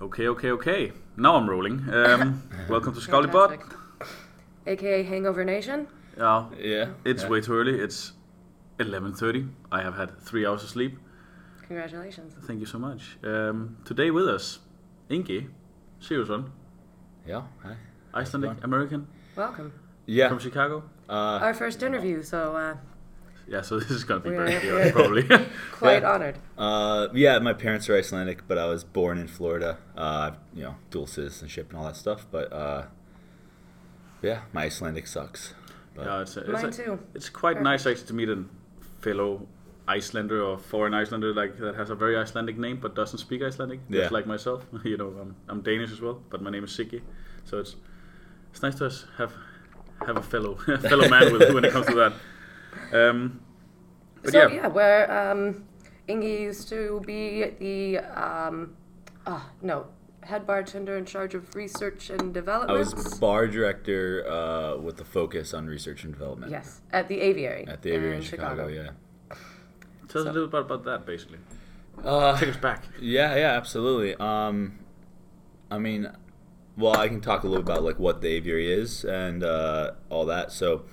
Okay. Now I'm rolling. Welcome to Skál Í Botn, aka Hangover Nation. Yeah. It's way too early. It's 11:30. I have had 3 hours of sleep. Congratulations. Thank you so much. Today with us, Ingi Sigurdsson. Yeah. Hi. Icelandic American. Welcome. Yeah. From Chicago. Our first interview, so. Yeah, so this is going to be very chaotic, probably. Quite honored. My parents are Icelandic, but I was born in Florida. Dual citizenship and all that stuff. But, my Icelandic sucks. But yeah, mine too. It's quite nice, actually, to meet a fellow Icelander or foreign Icelander that has a very Icelandic name but doesn't speak Icelandic, just like myself. I'm Danish as well, but my name is Siggi. So it's nice to have a fellow man with when it comes to that. Where Ingi used to be the head bartender in charge of research and development. I was bar director with a focus on research and development. Yes, at the Aviary. At the Aviary in Chicago. Yeah. Tell us a little bit about that, basically. Take us back. Yeah, absolutely. I can talk a little about what the Aviary is and all that. So.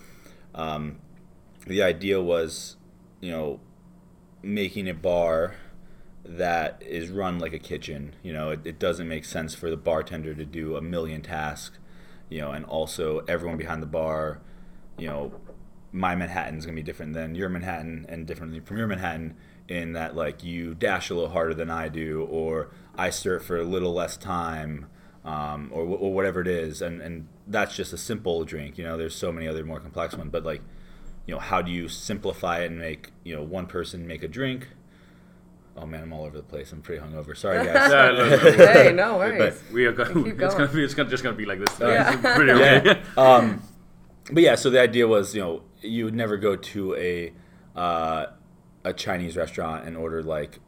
The idea was, making a bar that is run like a kitchen. It doesn't make sense for the bartender to do a million tasks, and also everyone behind the bar, my Manhattan's going to be different than your Manhattan and differently from your Manhattan in that, you dash a little harder than I do, or I stir for a little less time, or whatever it is. And that's just a simple drink. There's so many other more complex ones, but, how do you simplify it and make, one person make a drink? Oh, man, I'm all over the place. I'm pretty hungover. Sorry, guys. Hey, no worries. But we are going. It's just going to be like this. Pretty okay. So the idea was, you would never go to a Chinese restaurant and order,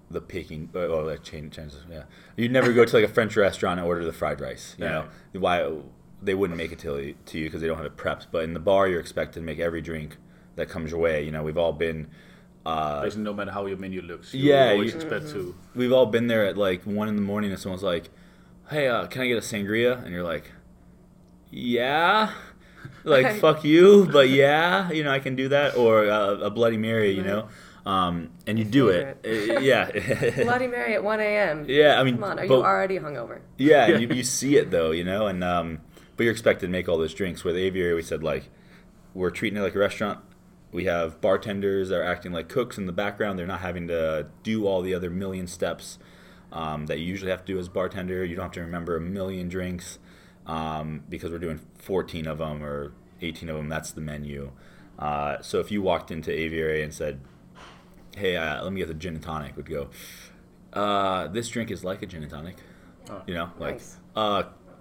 the Peking... You'd never go to, a French restaurant and order the fried rice, you know? Why they wouldn't make it to you because they don't have it prepped. But in the bar, you're expected to make every drink that comes your way. We've all been... Basically, no matter how your menu looks, you always expect to... We've all been there at 1 in the morning and someone's like, hey, can I get a sangria? And you're like, yeah? Fuck you, but yeah, I can do that. Or a Bloody Mary, and you do it. Bloody Mary at 1 a.m. Yeah, come on, are you already hungover? Yeah, you see it though, and but you're expected to make all those drinks. With Aviary, we said, we're treating it like a restaurant. We have bartenders that are acting like cooks in the background. They're not having to do all the other million steps that you usually have to do as a bartender. You don't have to remember a million drinks because we're doing 14 of them or 18 of them. That's the menu. So if you walked into Aviary and said, hey, let me get the gin and tonic, we'd go, this drink is like a gin and tonic. Oh, nice.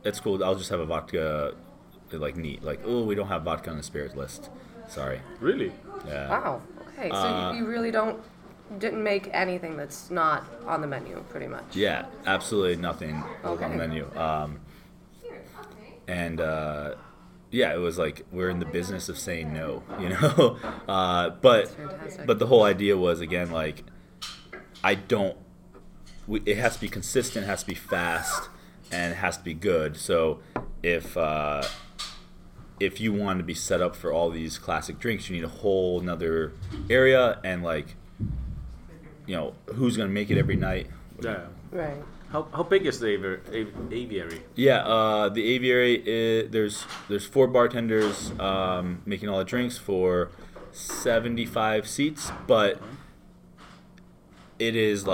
That's cool. I'll just have a vodka neat. We don't have vodka on the spirit list. Sorry. Really? Yeah. Wow. Okay. So you really didn't make anything that's not on the menu, pretty much. Yeah, absolutely nothing on the menu. It was we're in the business of saying no, but the whole idea was, again, it has to be consistent, it has to be fast, and it has to be good. So if you want to be set up for all these classic drinks, you need a whole another area, and who's going to make it every night? Yeah. Right. How big is the Aviary? Yeah, the Aviary is, there's 4 bartenders making all the drinks for 75 seats, but it is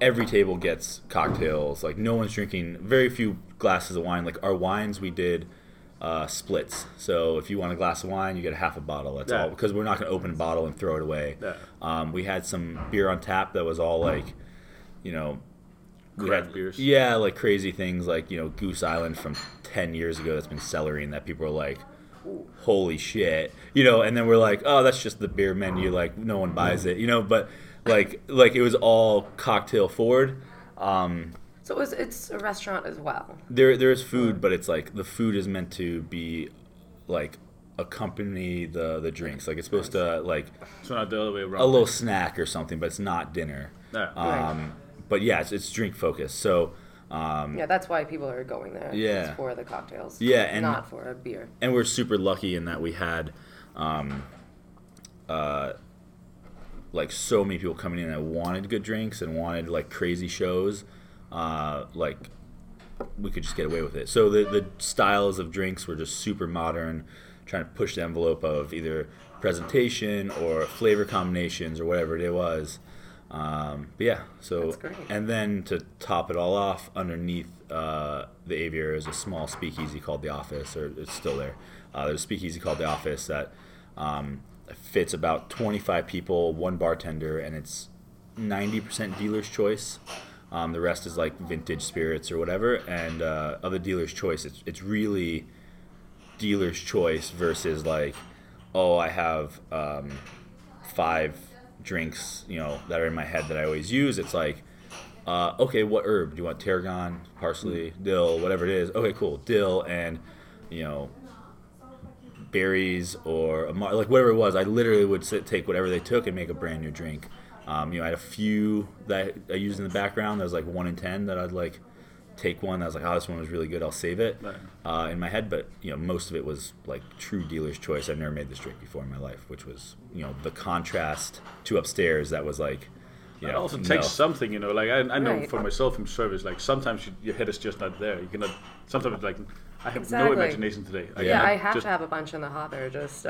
every table gets cocktails. No one's drinking very few glasses of wine. Our wines we did splits. So if you want a glass of wine, you get a half a bottle. That's all, because we're not going to open a bottle and throw it away. Yeah. We had some beer on tap that was all craft beers. Yeah, crazy things Goose Island from 10 years ago that's been cellaring that people are holy shit, and then we're oh, that's just the beer menu, no one buys it, but it was all cocktail forward. So it's a restaurant as well. There is food, but it's the food is meant to be accompany the drinks. It's supposed to it's not the other way around. A little snack or something, but it's not dinner. No. But yeah, it's drink focused. So Yeah, that's why people are going there. Yeah. It's for the cocktails. Yeah. And not for a beer. And we're super lucky in that we had, like, so many people coming in that wanted good drinks and wanted, like, crazy shows. Like, we could just get away with it. So the styles of drinks were just super modern, trying to push the envelope of either presentation or flavor combinations or whatever it was. But yeah, so, and then to top it all off, underneath the Aviary is a small speakeasy called The Office, or it's still there. There's a speakeasy called The Office that fits about 25 people, one bartender, and it's 90% dealer's choice. The rest is like vintage spirits or whatever, and of the dealer's choice, it's really dealer's choice versus like, oh, I have 5 drinks, you know, that are in my head that I always use. It's like, okay, what herb? Do you want tarragon, parsley, dill, whatever it is? Okay, cool, dill and, you know, berries or like whatever it was. I literally would take whatever they took and make a brand new drink. You know, I had a few that I used in the background. That was like 1 in 10 that I'd like take one. That was like, oh, this one was really good. I'll save it in my head. But you know, most of it was like true dealer's choice. I've never made this drink before in my life, which was, you know, the contrast to upstairs. That was like, you know, it also takes something. You know, like I know for myself in service, like sometimes your head is just not there. You cannot. Sometimes it's like I have no imagination today. I have to have a bunch in the hopper just.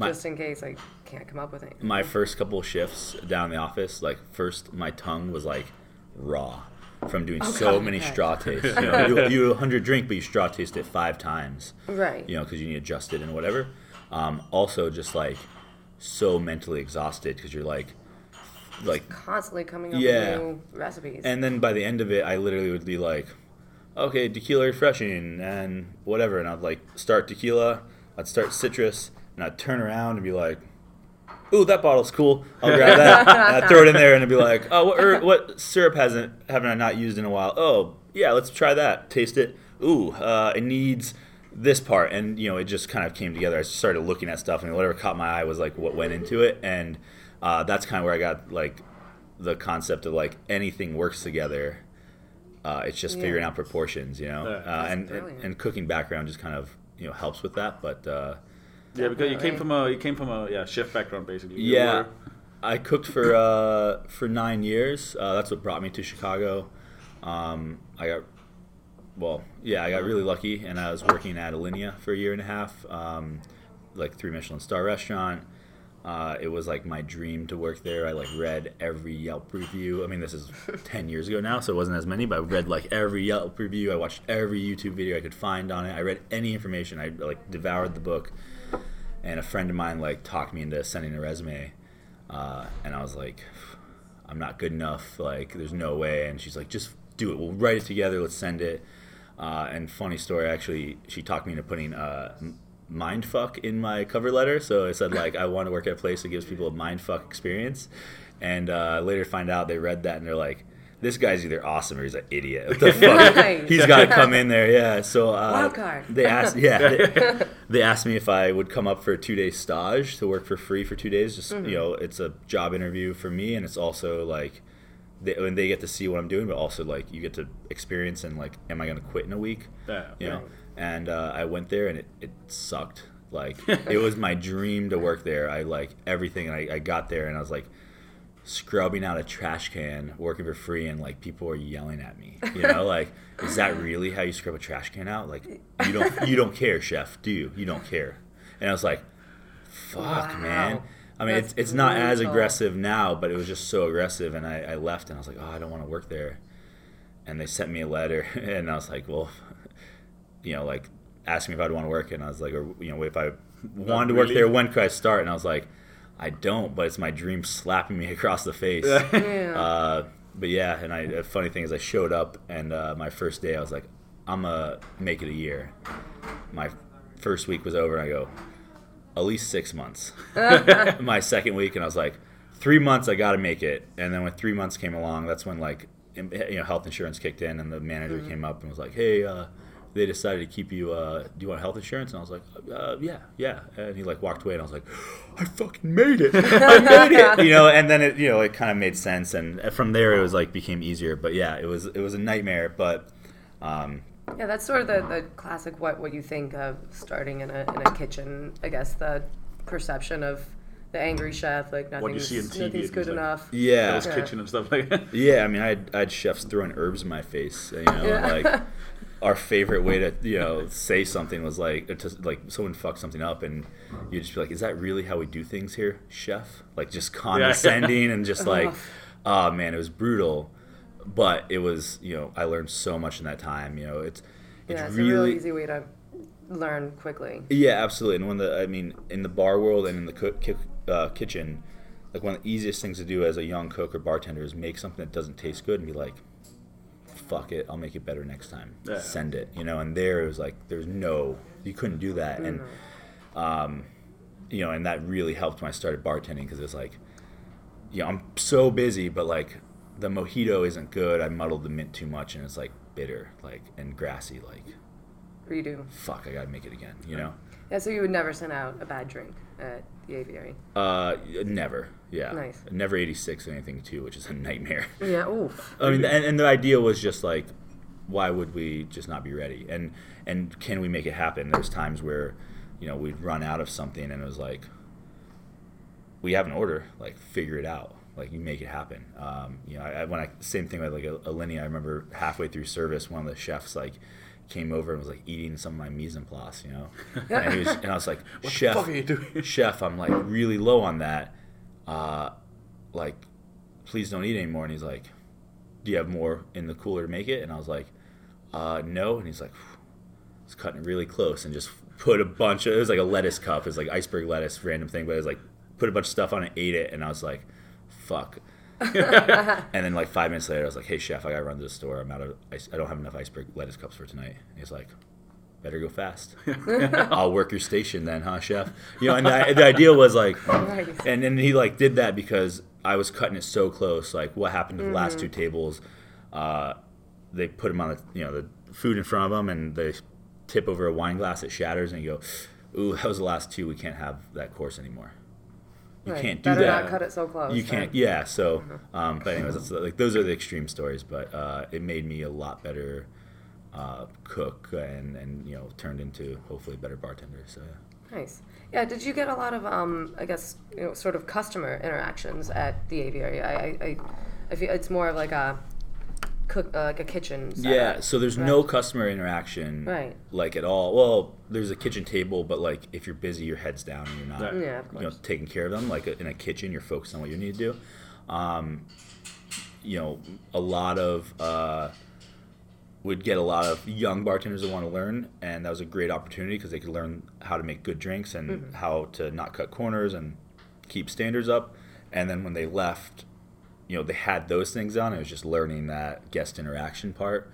Just in case I can't come up with anything. My first couple of shifts down in the office, like first my tongue was like raw from doing straw tastes. You know, you 100 drink, but you straw taste it 5 times. Right. You know, because you need to adjust it and whatever. Also just like so mentally exhausted because you're like constantly coming up with new recipes. And then by the end of it, I literally would be like, okay, tequila refreshing and whatever. And I'd like start tequila, I'd start citrus. And I'd turn around and be like, ooh, that bottle's cool. I'll grab that. And I'd throw it in there and I'd be like, oh, what syrup haven't I not used in a while? Oh, yeah, let's try that. Taste it. Ooh, it needs this part. And, you know, it just kind of came together. I started looking at stuff and whatever caught my eye was like what went into it. And that's kind of where I got like the concept of like anything works together. It's just figuring out proportions, you know. And cooking background just kind of, you know, helps with that. But, yeah, because you came from a chef background basically. Yeah, I cooked for 9 years. That's what brought me to Chicago. I got really lucky, and I was working at Alinea for a 1.5 years, like 3 Michelin star restaurant. It was like my dream to work there. I like read every Yelp review. I mean, this is 10 years ago now, so it wasn't as many, but I read like every Yelp review. I watched every YouTube video I could find on it. I read any information. I like devoured the book. And a friend of mine like talked me into sending a resume, and I was like, I'm not good enough. Like, there's no way. And she's like, just do it. We'll write it together. Let's send it. And funny story, actually, she talked me into putting mindfuck in my cover letter. So I said like, I want to work at a place that gives people a mindfuck experience. And later find out they read that and they're like, this guy's either awesome or he's an idiot. What the fuck? Right. He's got to come in there, yeah. So wild card. They asked me if I would come up for a 2-day stage to work for free for 2 days. Just you know, it's a job interview for me, and it's also like, when they get to see what I'm doing, but also like you get to experience and like, am I going to quit in a week? You know, and I went there and it sucked. Like it was my dream to work there. I like everything, and I got there and I was like, scrubbing out a trash can, working for free, and like people are yelling at me. You know, like, is that really how you scrub a trash can out? Like, you don't care, chef, do you? You don't care. And I was like, fuck, man. I mean, it's not as aggressive now, but it was just so aggressive. And I left, and I was like, oh, I don't want to work there. And they sent me a letter, and I was like, well, you know, like, asked me if I'd want to work, and I was like, or you know, if I wanted to work there, when could I start? And I was like, I don't, but it's my dream slapping me across the face. But yeah, and the funny thing is I showed up, and my first day I was like, I'm going to make it a year. My first week was over, and I go, at least 6 months. My second week, and I was like, 3 months, I got to make it. And then when 3 months came along, that's when like, you know, health insurance kicked in, and the manager came up and was like, hey, they decided to keep you, do you want health insurance? And I was like, yeah. And he like walked away and I was like, I fucking made it. I made it. You know, and then it, you know, it kind of made sense. And from there it was like became easier, but yeah, it was a nightmare, but, yeah, that's sort of the classic what you think of starting in a kitchen. I guess the perception of the angry chef, like nothing's good enough. Yeah, his kitchen and stuff like that. Yeah, I mean, I had chefs throwing herbs in my face. You know, like our favorite way to say something was like someone fucked something up, and you just be like, "Is that really how we do things here, chef?" Like just condescending and just like, "Oh man, it was brutal." But it was, I learned so much in that time. It's really a real easy way to learn quickly. Yeah, absolutely. And in the bar world and in the kitchen, like one of the easiest things to do as a young cook or bartender is make something that doesn't taste good and be like, "Fuck it, I'll make it better next time." Yeah. Send it, And there it was like, you couldn't do that, and and that really helped when I started bartending because it was like, I'm so busy, but like. The mojito isn't good. I muddled the mint too much, and it's like bitter, like and grassy, like. Redo. Fuck! I gotta make it again. Yeah. So you would never send out a bad drink at the Aviary. Never. Yeah. Nice. Never 86 or anything too, which is a nightmare. Yeah. Oof. I mean, and the idea was just like, why would we just not be ready? And can we make it happen? There's times where, we'd run out of something, and it was like, we have an order. Like, figure it out. Like, you make it happen. Same thing with, like, Alinea. I remember halfway through service, one of the chefs, like, came over and was, like, eating some of my mise en place, And, I was like, "Chef, what the fuck are you doing?" "Chef, I'm, like, really low on that. Like, please don't eat anymore." And he's like, "Do you have more in the cooler to make it?" And I was like, "No." And he's like, "It's cutting it really close." And just put a bunch of, it was, like, a lettuce cup. It was, like, iceberg lettuce, random thing. But it was, like, put a bunch of stuff on it, ate it. And I was like, "Fuck." And then like 5 minutes later I was like, "Hey chef, I gotta run to the store. I don't have enough iceberg lettuce cups for tonight." And he's like, "Better go fast." "I'll work your station then, huh, chef?" And the idea was like, nice. And then he like did that because I was cutting it so close. Like what happened to the last two tables, they put them on the food in front of them and they tip over a wine glass, it shatters and you go, "Ooh, that was the last two. We can't have that course anymore." You can't do that. Better not cut it so close. You can't, yeah. So, but anyways, that's, like those are the extreme stories. But it made me a lot better cook, and turned into hopefully a better bartender. So yeah. Nice. Yeah. Did you get a lot of I guess sort of customer interactions at the Aviary? I feel it's more of like a cook, like a kitchen setup. Yeah. So there's no customer interaction, right? Like at all. Well, there's a kitchen table, but like if you're busy, your head's down and you're not, taking care of them. Like in a kitchen, you're focused on what you need to do. A lot of would get a lot of young bartenders that want to learn, and that was a great opportunity because they could learn how to make good drinks and how to not cut corners and keep standards up. And then when they left, they had those things on. It was just learning that guest interaction part.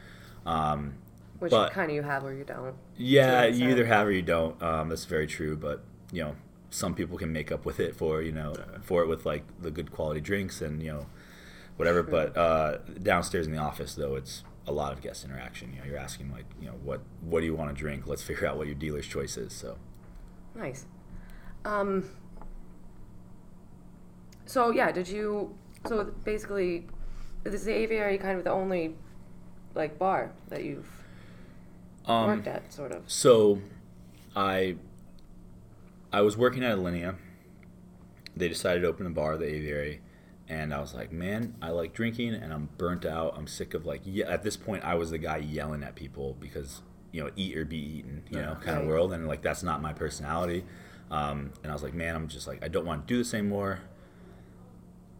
Which kind of you have or you don't. Yeah, you either have or you don't. That's very true. But, some people can make up with it for it with, like, the good quality drinks and, whatever. True. But downstairs in the office, though, it's a lot of guest interaction. You're asking, like, what do you want to drink? Let's figure out what your dealer's choice is. So. Nice. So basically, this is the Aviary kind of the only, like, bar that you've worked at, sort of. So, I was working at Alinea. They decided to open a bar, the Aviary, and I was like, "Man, I like drinking, and I'm burnt out. I'm sick of at this point, I was the guy yelling at people because eat or be eaten, kind of world, and like that's not my personality. And I was like, "Man, I'm just like I don't want to do this anymore."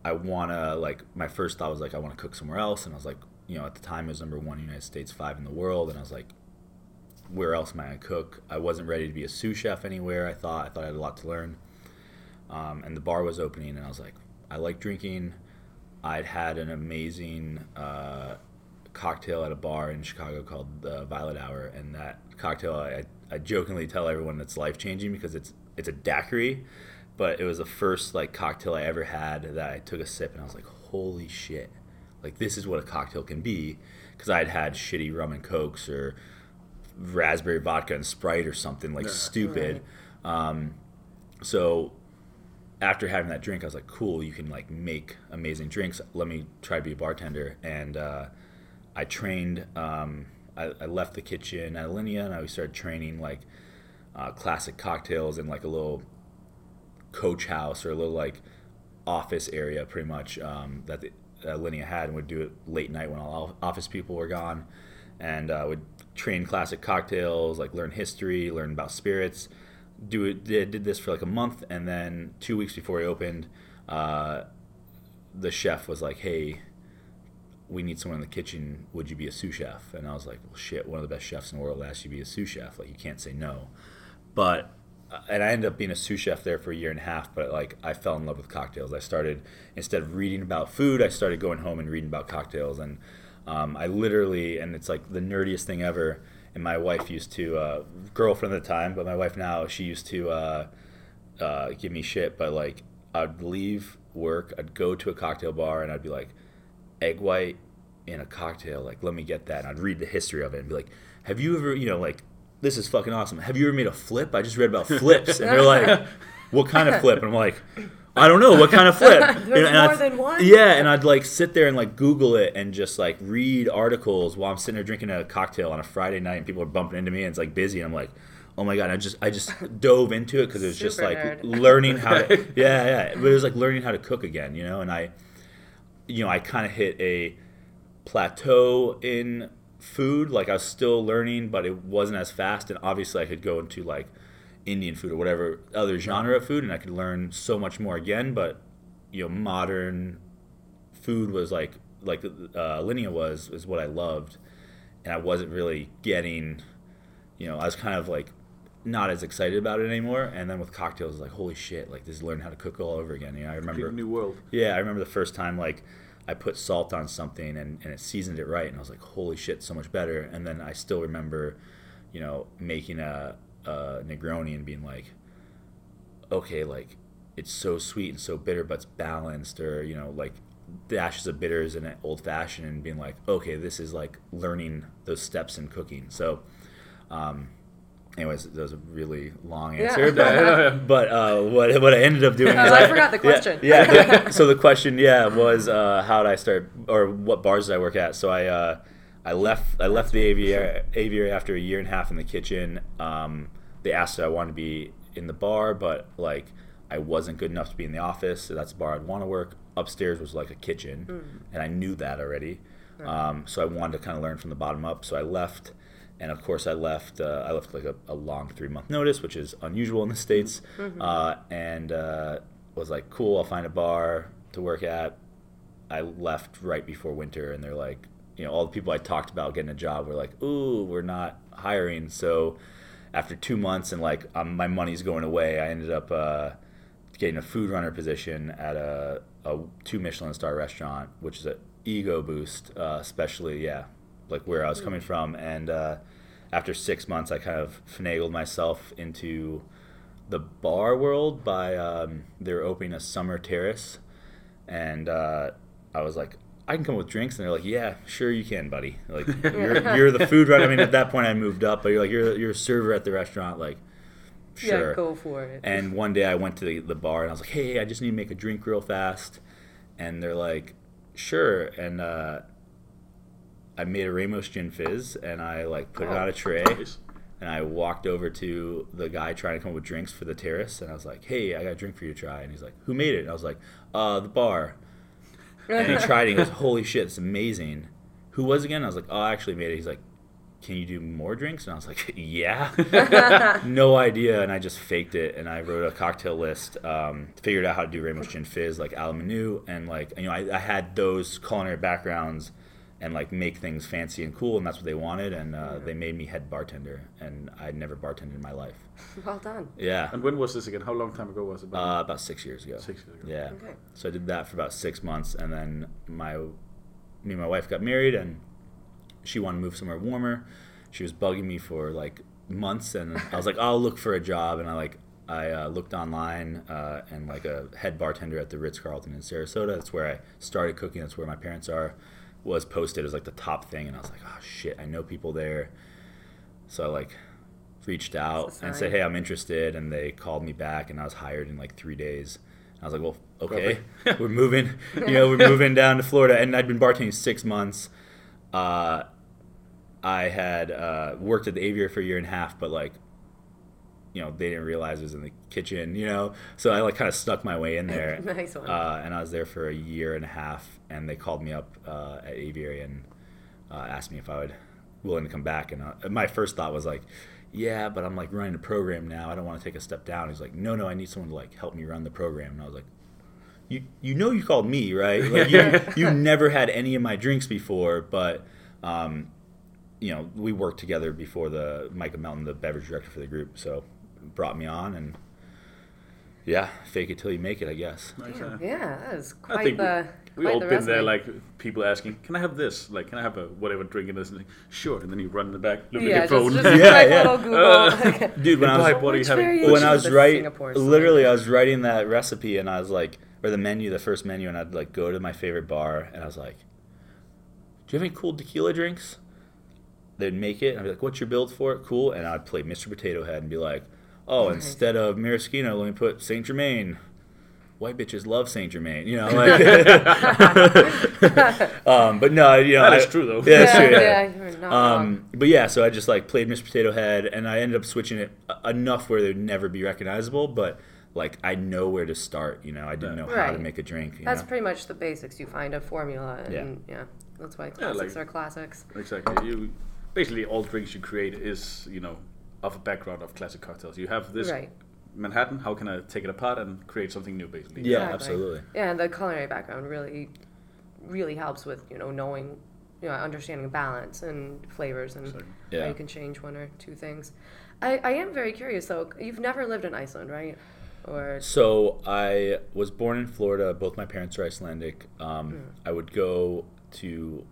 I want to, like, my first thought was, like, I want to cook somewhere else. And I was like, at the time it was number 1 in the United States, 5 in the world. And I was like, where else am I going to cook? I wasn't ready to be a sous chef anywhere, I thought. I thought I had a lot to learn. And the bar was opening, and I was like, I like drinking. I'd had an amazing cocktail at a bar in Chicago called the Violet Hour. And that cocktail, I jokingly tell everyone it's life-changing because it's a daiquiri. But it was the first, like, cocktail I ever had that I took a sip, and I was like, holy shit. Like, this is what a cocktail can be. Because I had shitty rum and cokes or raspberry vodka and Sprite or something like stupid. Right. So after having that drink, I was like, cool, you can like make amazing drinks. Let me try to be a bartender. And I trained. I left the kitchen at Alinea, and I started training like classic cocktails in like a little coach house or a little like office area pretty much that the Alinea had, and would do it late night when all office people were gone. And would train classic cocktails, like learn history, learn about spirits. Did this for like a month, and then 2 weeks before he opened, the chef was like, hey, we need someone in the kitchen. Would you be a sous chef? And I was like, well, shit, one of the best chefs in the world asked you to be a sous chef. Like, you can't say no. But, and I ended up being a sous chef there for a year and a half, but like, I fell in love with cocktails. I started, instead of reading about food, I started going home and reading about cocktails. And I literally, and it's like the nerdiest thing ever. And my wife used to, girlfriend at the time, but my wife now, she used to give me shit. But like, I'd leave work, I'd go to a cocktail bar, and I'd be like, egg white in a cocktail, like, let me get that. And I'd read the history of it and be like, have you ever, you know, like, this is fucking awesome. Have you ever made a flip? I just read about flips. And they're like, what kind of flip? And I'm like, I don't know, what kind of flip? There's more than one. Yeah, and I'd like sit there and like Google it and just like read articles while I'm sitting there drinking a cocktail on a Friday night, and people are bumping into me and it's like busy, and I'm like, oh my God, I just dove into it because it was super just like nerd. Learning how to, but it was like learning how to cook again, you know. And I kind of hit a plateau in food. Like, I was still learning, but it wasn't as fast, and obviously I could go into like Indian food or whatever other genre of food, and I could learn so much more again. But, you know, modern food was like Alinea was what I loved, and I wasn't really getting, you know, I was kind of like not as excited about it anymore. And then with cocktails, like, holy shit, like, this is learning how to cook all over again. You know, I remember new world. Yeah, I remember the first time like I put salt on something and it seasoned it right, and I was like, holy shit, so much better. And then I still remember, you know, making a Negroni and being like, okay, like, it's so sweet and so bitter, but it's balanced. Or, you know, like dashes of bitters in an old fashioned, and being like, okay, this is like learning those steps in cooking. So, anyways, that was a really long answer, but what I ended up doing. I forgot the question. So the question, was how did I start, or what bars did I work at? So I left the aviary after a year and a half in the kitchen. They asked if I wanted to be in the bar, but like I wasn't good enough to be in the office, so that's the bar I'd want to work. Upstairs was like a kitchen, and I knew that already. Right. So I wanted to kind of learn from the bottom up. So I left, and of course I left like a long 3-month notice, which is unusual in the States, and was like, cool, I'll find a bar to work at. I left right before winter, and they're like, you know, all the people I talked about getting a job were like, ooh, we're not hiring. So after 2 months and like my money's going away, I ended up getting a food runner position at a 2 Michelin star restaurant, which is an ego boost, especially, like where I was coming from. And after 6 months, I kind of finagled myself into the bar world by they were opening a summer terrace. And I was like, I can come with drinks, and they're like, yeah, sure you can, buddy. Like, you're the food runner. I mean, at that point I moved up, but you're like, you're a server at the restaurant, like, sure. Yeah, go for it. And one day I went to the bar, and I was like, hey, I just need to make a drink real fast. And they're like, sure. And I made a Ramos Gin Fizz, and I like put it on a tray, and I walked over to the guy trying to come up with drinks for the terrace, and I was like, hey, I got a drink for you to try. And he's like, who made it? And I was like, the bar. And he tried it, and he goes, holy shit, it's amazing. Who was it again? I was like, oh, I actually made it. He's like, can you do more drinks? And I was like, yeah. No idea. And I just faked it, and I wrote a cocktail list, figured out how to do Ramos Gin Fizz, like a la menu, and like, you know, I had those culinary backgrounds and like make things fancy and cool, and that's what they wanted. And they made me head bartender, and I'd never bartended in my life. Well done. Yeah. And when was this again? How long time ago was it? About 6 years ago. 6 years ago. Yeah. Okay. So I did that for about 6 months, and then me and my wife got married, and she wanted to move somewhere warmer. She was bugging me for like months, and I was like, I'll look for a job. And I looked online, and like a head bartender at the Ritz-Carlton in Sarasota. That's where I started cooking. That's where my parents are. Was posted as like the top thing, and I was like, oh shit, I know people there. So I like reached out and said, hey, I'm interested. And they called me back and I was hired in like 3 days. I was like, well, okay, we're moving, we're moving down to Florida. And I'd been bartending 6 months. I had worked at the Aviary for a year and a half, but like, they didn't realize it was in the kitchen, So I like kind of snuck my way in there. Nice one. And I was there for a year and a half, and they called me up at Aviary and asked me if I would willing to come back. And my first thought was like, yeah, but I'm like running a program now. I don't want to take a step down. He's like, no, I need someone to like help me run the program. And I was like, you called me, right? Like, you never had any of my drinks before, but we worked together before the Micah Melton, the beverage director for the group, so. Brought me on, and fake it till you make it, I guess. Yeah, that was quite we all been there, like people asking, "Can I have this? Like, can I have a whatever drink in this?" And like, sure, and then you run in the back, look at your phone. Dude, I was writing that recipe, and I was like, or the menu, the first menu, and I'd like go to my favorite bar, and I was like, "Do you have any cool tequila drinks?" They'd make it, and I'd be like, "What's your build for it?" Cool, and I'd play Mr. Potato Head and be like, oh, instead of maraschino, let me put Saint Germain. White bitches love Saint Germain, like. But no, that's true though. Yeah, that's true. But yeah, so I just like played Mr. Potato Head, and I ended up switching it enough where they'd never be recognizable, but like I know where to start. I didn't know how to make a drink. That's pretty much the basics. You find a formula, and that's why classics are classics. Exactly. Basically, all drinks you create is of a background of classic cocktails. You have this Manhattan, how can I take it apart and create something new, basically? Yeah, absolutely. Yeah, and the culinary background really, really helps with, knowing, understanding balance and flavors and how you can change one or two things. I am very curious, though. You've never lived in Iceland, right? So I was born in Florida. Both my parents are Icelandic. I would go to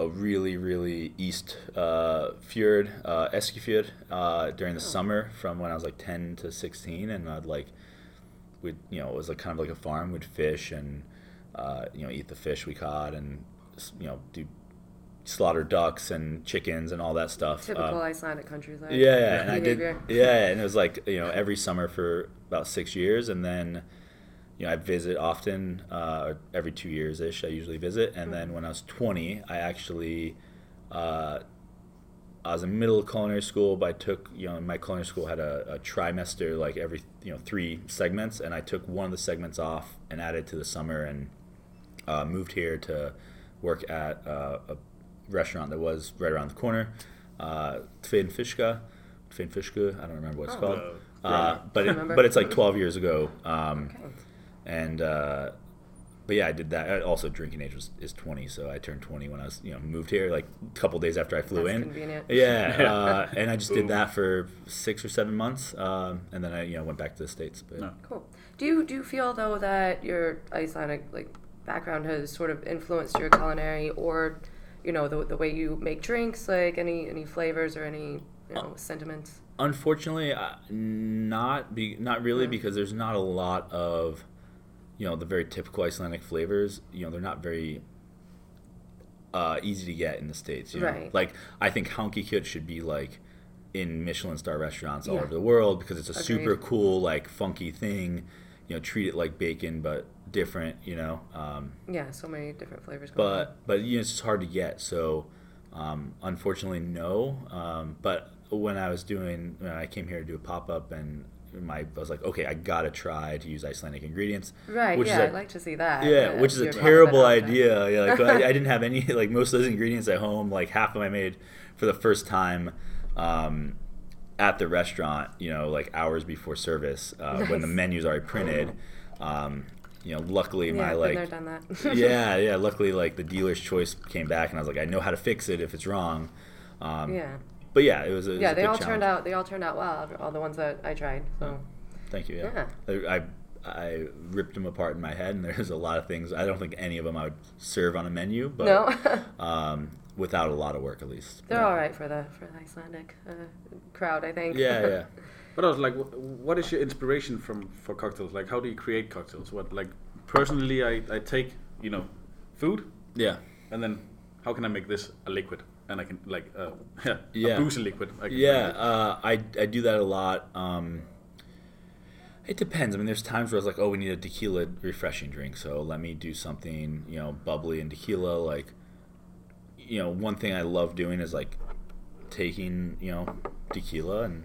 a really, really east fjord, Eskifjord, during the summer from when I was like 10 to 16, and I'd like, it was like kind of like a farm. We'd fish and, eat the fish we caught and, do slaughter ducks and chickens and all that stuff. Typical Icelandic countryside. Yeah, and I did. Yeah, and it was like, every summer for about 6 years, and then, I visit often, every 2 years-ish I usually visit. And then when I was 20, I actually, I was in middle of culinary school, but I took, my culinary school had a trimester, like every, 3 segments. And I took one of the segments off and added to the summer and moved here to work at a restaurant that was right around the corner, Tefen Fishka, I don't remember what it's called. But it's like 12 years ago. And, but yeah, I did that. Also, drinking age is 20, so I turned 20 when I was, moved here, like a couple days after I flew in. That's convenient. Yeah, and I just did that for 6 or 7 months, and then I, went back to the States. But. No. Cool. Do you feel, though, that your Icelandic, like, background has sort of influenced your culinary or, the way you make drinks, like, any flavors or any, sentiments? Unfortunately, not really, because there's not a lot of... the very typical Icelandic flavors, they're not very easy to get in the States. Right. Like, I think honky kit should be, like, in Michelin star restaurants all over the world because it's a super cool, like, funky thing. Treat it like bacon but different, so many different flavors. But it's just hard to get. So, unfortunately, no. But when I came here to do a pop-up and... I was like, okay, I gotta try to use Icelandic ingredients. Right, I'd like to see that. Yeah, which is a terrible idea. Yeah, like, I didn't have any, like, most of those ingredients at home. Like, half of them I made for the first time at the restaurant, like, hours before service when the menu's already printed. Luckily my, like... Done that. Luckily, like, the dealer's choice came back, and I was like, I know how to fix it if it's wrong. But yeah, it was a big challenge. They all turned out well, all the ones that I tried. So, thank you. Yeah. I ripped them apart in my head, and there's a lot of things. I don't think any of them I would serve on a menu, but without a lot of work, at least. They're all right for the Icelandic crowd, I think. Yeah. But I was like, what is your inspiration for cocktails? Like, how do you create cocktails? What, like, personally, I take food. Yeah. And then, how can I make this a liquid? and I can like a booze liquid. I do that a lot. It depends. I mean, there's times where I was like, oh, we need a tequila refreshing drink, so let me do something, you know, bubbly and tequila. Like, you know, one thing I love doing is like taking, you know, tequila and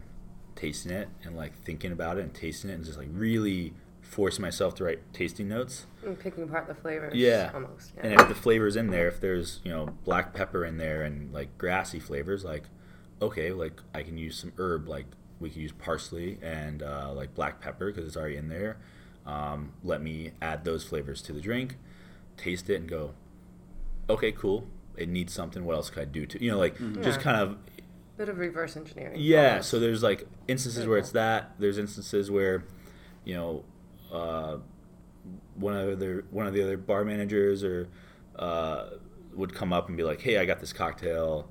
tasting it and like thinking about it and tasting it and just like really force myself to write tasting notes. And picking apart the flavors. Yeah. Almost. Yeah. And if the flavor's in there, if there's, you know, black pepper in there and like grassy flavors, like, okay, like I can use some herb. Like we can use parsley and like black pepper because it's already in there. Let me add those flavors to the drink, taste it and go, okay, cool. It needs something. What else could I do to, you know, like just kind of bit of reverse engineering. Yeah. Almost. So there's like instances where it's that. There's instances where, you know, one of the other bar managers or would come up and be like, hey, I got this cocktail.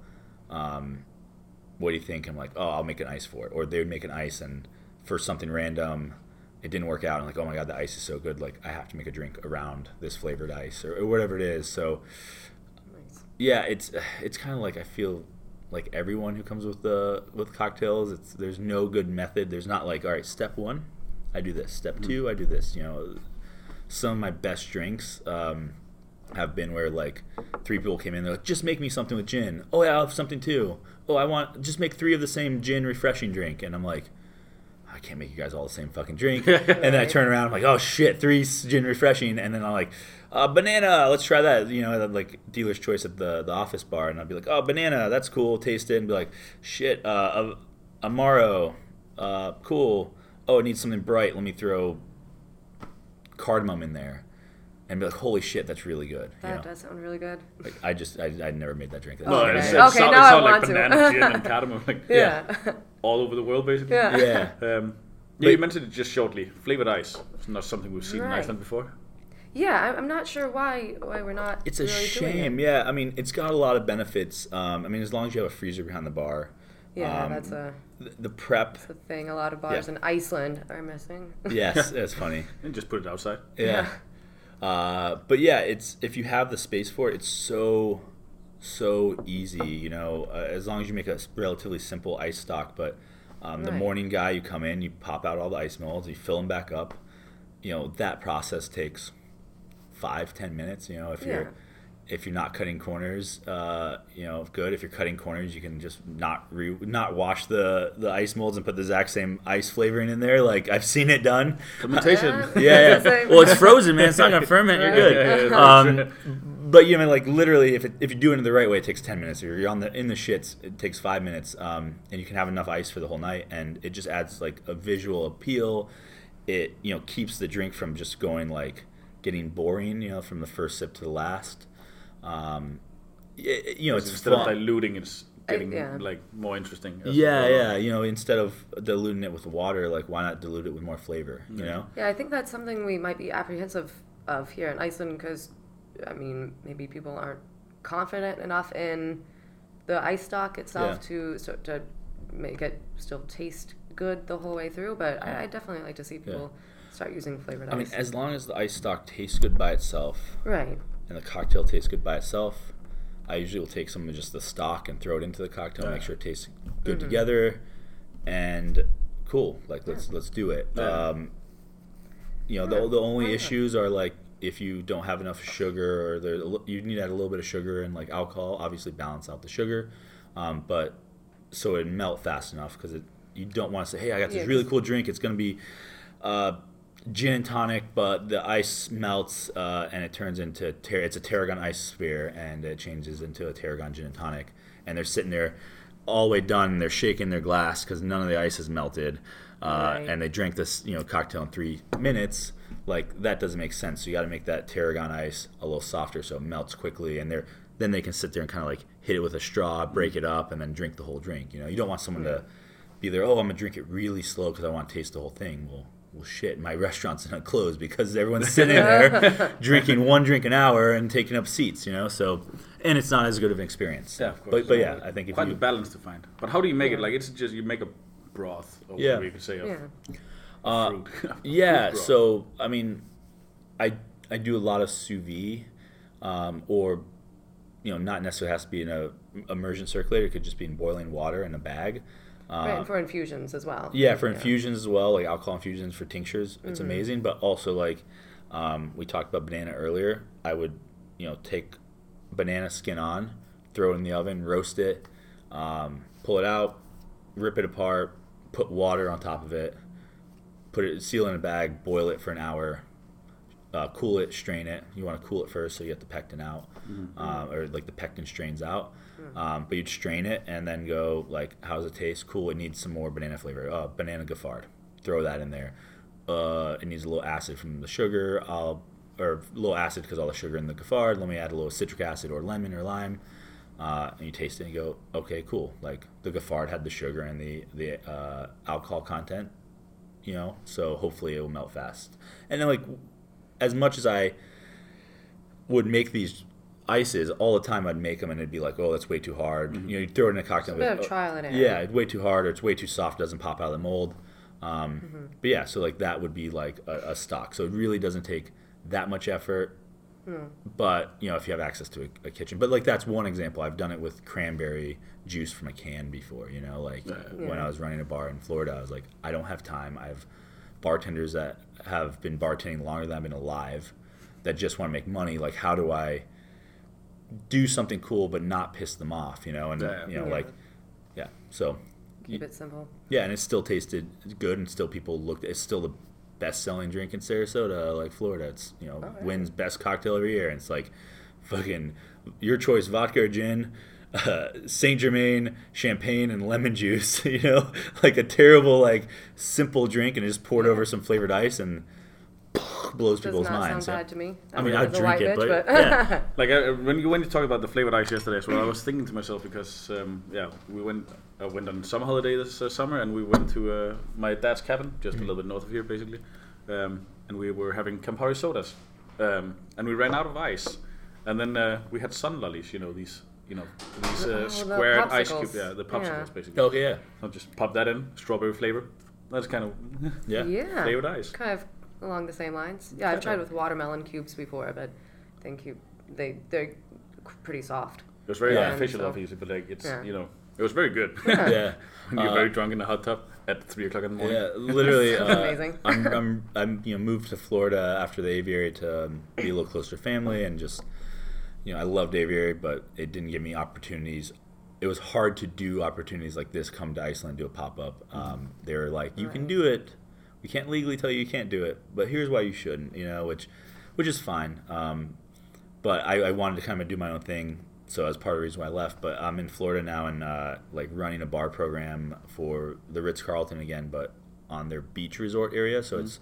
What do you think? I'm like, oh, I'll make an ice for it. Or they would make an ice and for something random, it didn't work out. I'm like, oh my God, the ice is so good. Like I have to make a drink around this flavored ice or whatever it is. So nice. Yeah, it's kind of like, I feel like everyone who comes with cocktails, there's no good method. There's not like, all right, step one, I do this. Step two, I do this. You know, some of my best drinks have been where like three people came in. They're like, just make me something with gin. Oh yeah, I'll have something too. Oh, just make three of the same gin refreshing drink. And I'm like, I can't make you guys all the same fucking drink. Right. And then I turn around, I'm like, oh shit, three gin refreshing. And then I'm like, banana, let's try that. You know, like dealer's choice at the office bar. And I'll be like, oh, banana, that's cool. Taste it and be like, shit, Amaro, cool. Oh, it needs something bright. Let me throw cardamom in there, and be like, "Holy shit, that's really good." That does sound really good. Like I never made that drink. That well, it's like banana gin and cardamom, like all over the world basically. Yeah. You mentioned it just shortly. Flavored ice. It's not something we've seen in Iceland before. Yeah, I'm not sure why we're not. It's a really shame. Doing it. Yeah, I mean, it's got a lot of benefits. I mean, as long as you have a freezer behind the bar. Yeah, that's the prep. That's the thing. A lot of bars in Iceland are missing. Yes, that's funny. And just put it outside. Yeah. But yeah, it's if you have the space for it, it's so easy. You know, as long as you make a relatively simple ice stock. But the morning guy, you come in, you pop out all the ice molds, you fill them back up. You know, that process takes 5-10 minutes. You know, if you're not cutting corners, you know, good. If you're cutting corners, you can just not wash the ice molds and put the exact same ice flavoring in there. Like I've seen it done. Fermentation. Yeah. Well, it's frozen, man. It's not gonna ferment. You're good. But you know, like literally, if you're doing it the right way, it takes 10 minutes. If you're in the shits, it takes 5 minutes. And you can have enough ice for the whole night, and it just adds like a visual appeal. It you know keeps the drink from just going like getting boring. You know, from the first sip to the last. You know, it's instead of diluting, it's getting like more interesting. Yeah. You know, instead of diluting it with water, like why not dilute it with more flavor? You know. Yeah, I think that's something we might be apprehensive of here in Iceland because, I mean, maybe people aren't confident enough in the ice stock itself to make it still taste good the whole way through. But I definitely like to see people start using flavored ice. I mean, as long as the ice stock tastes good by itself, right? And the cocktail tastes good by itself. I usually will take some of just the stock and throw it into the cocktail, make sure it tastes good together, and cool. Like let's do it. You know, the only issues are like if you don't have enough sugar, or you need to add a little bit of sugar and like alcohol. Obviously, balance out the sugar, but so it melt fast enough because you don't want to say, hey, I got this really cool drink. It's gonna be. Gin and tonic, but the ice melts and it turns into it's a tarragon ice sphere, and it changes into a tarragon gin and tonic, and they're sitting there all the way done, and they're shaking their glass because none of the ice has melted and they drank this, you know, cocktail in 3 minutes. Like that doesn't make sense, so you got to make that tarragon ice a little softer so it melts quickly, and then they can sit there and kind of like hit it with a straw, break it up, and then drink the whole drink. You know, you don't want someone to be there, oh, I'm gonna drink it really slow because I want to taste the whole thing. Well, shit, my restaurant's not closed because everyone's sitting there drinking one drink an hour and taking up seats, you know. So, and it's not as good of an experience. Yeah, of course. But yeah, I think quite a balance to find. But how do you make it? Like, it's just you make a broth, or whatever you could say. Fruit. Fruit broth. So I mean, I do a lot of sous vide, or you know, not necessarily has to be in a immersion circulator. It could just be in boiling water in a bag. Right, for infusions as well. Yeah, for infusions as well, like alcohol infusions for tinctures. It's amazing. But also, like, we talked about banana earlier. I would, you know, take banana skin on, throw it in the oven, roast it, pull it out, rip it apart, put water on top of it, put it, seal in a bag, boil it for an hour, cool it, strain it. You want to cool it first so you get the pectin out, or like the pectin strains out. But you'd strain it and then go, like, how does it taste? Cool, it needs some more banana flavor. Banana gaffard, throw that in there. It needs a little acid from the sugar, or a little acid because all the sugar in the gaffard. Let me add a little citric acid or lemon or lime. And you taste it and you go, okay, cool. Like, the gaffard had the sugar and the alcohol content, you know, so hopefully it will melt fast. And then, like, as much as I would make these ices all the time, I'd make them and it'd be like, oh, that's way too hard. You know, you throw it in a cocktail. It's a bit of trial and error. Yeah, it's way too hard, or it's way too soft, doesn't pop out of the mold. But yeah, so like that would be like a stock. So it really doesn't take that much effort. But, you know, if you have access to a kitchen. But, like, that's one example. I've done it with cranberry juice from a can before, you know. Like, when I was running a bar in Florida, I was like, I don't have time. I have bartenders that have been bartending longer than I've been alive that just want to make money. Like, how do I do something cool but not piss them off, you know? And, you know, like, so. Keep it simple. Yeah, and it still tasted good, and still people looked – it's still the – best-selling drink in Sarasota, like Florida. It's, you know, wins best cocktail every year. And it's like fucking your choice, vodka or gin, Saint Germain, champagne, and lemon juice, you know, like a terrible, like, simple drink, and just poured over some flavored ice and blows people's minds. Does not sound bad to me. I mean, I'd drink it, but yeah. Like, when you talk about the flavored ice yesterday as well, I was thinking to myself because, I went on summer holiday this summer, and we went to my dad's cabin, just a little bit north of here, basically, and we were having Campari sodas, and we ran out of ice, and then we had sun lollies, these squared ice cubes, the popsicles, basically. Okay, yeah. So just pop that in, strawberry flavor. That's kind of flavored ice. Kind of along the same lines. Yeah, I've tried with watermelon cubes before, but I think they're pretty soft. It was very artificial, obviously, but like it's it was very good. Yeah, when you're very drunk in the hot tub at 3:00 in the morning. Yeah, literally. Amazing. I'm moved to Florida after the Aviary to be a little closer to family, and just, you know, I loved Aviary, but it didn't give me opportunities. It was hard to do opportunities like this. Come to Iceland, do a pop up. They were like, you can do it. We can't legally tell you can't do it, but here's why you shouldn't, you know, which is fine. But I wanted to kind of do my own thing, so that's part of the reason why I left. But I'm in Florida now and, like, running a bar program for the Ritz-Carlton again, but on their beach resort area. So it's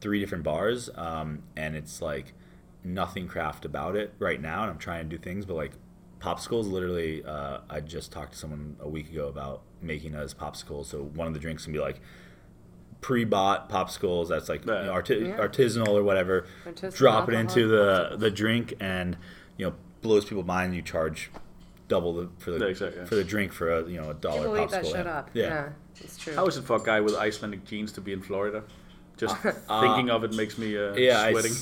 3 different bars, and it's, like, nothing craft about it right now. And I'm trying to do things, but, like, popsicles, literally, I just talked to someone a week ago about making us popsicles. So one of the drinks can be, like, pre-bought popsicles that's like artisanal or whatever, drop it into the drink, and, you know, blows people's mind. You charge double for the drink for a $1 popsicle. People eat that shit up. Yeah, it's true. How is it for a guy with Icelandic genes to be in Florida? Just thinking of it makes me sweating.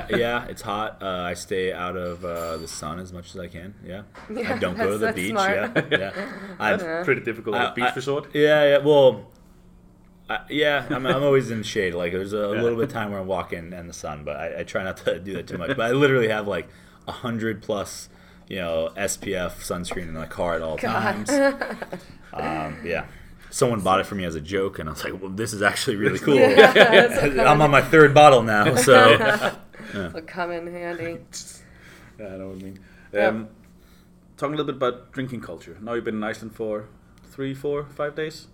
It's hot. I stay out of the sun as much as I can. Yeah I don't go to the beach. Smart. That's pretty difficult at beach resort. Well. I'm always in shade. Like, there's a little bit of time where I'm walking in the sun, but I try not to do that too much. But I literally have like 100+ SPF sunscreen in my car at all times. Someone bought it for me as a joke, and I was like, "Well, this is actually really cool." I'm on my 3rd bottle now, so it'll come in handy. I know what I mean. Talking a little bit about drinking culture. Now you've been in Iceland for 3, 4, 5 days.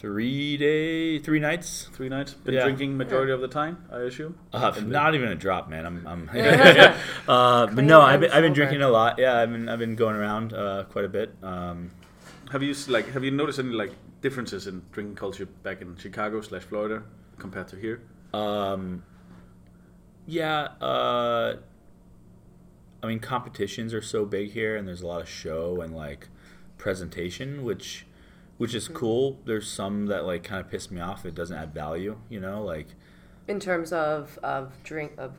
3 nights. Been drinking majority of the time, I assume. Not even a drop, man. I'm but no, I've been drinking a lot. Yeah, I've been going around quite a bit. Have you noticed any like differences in drinking culture back in Chicago/Florida compared to here? I mean, competitions are so big here, and there's a lot of show and like presentation, which is cool. There's some that like kind of piss me off. It doesn't add value, you know, like in terms of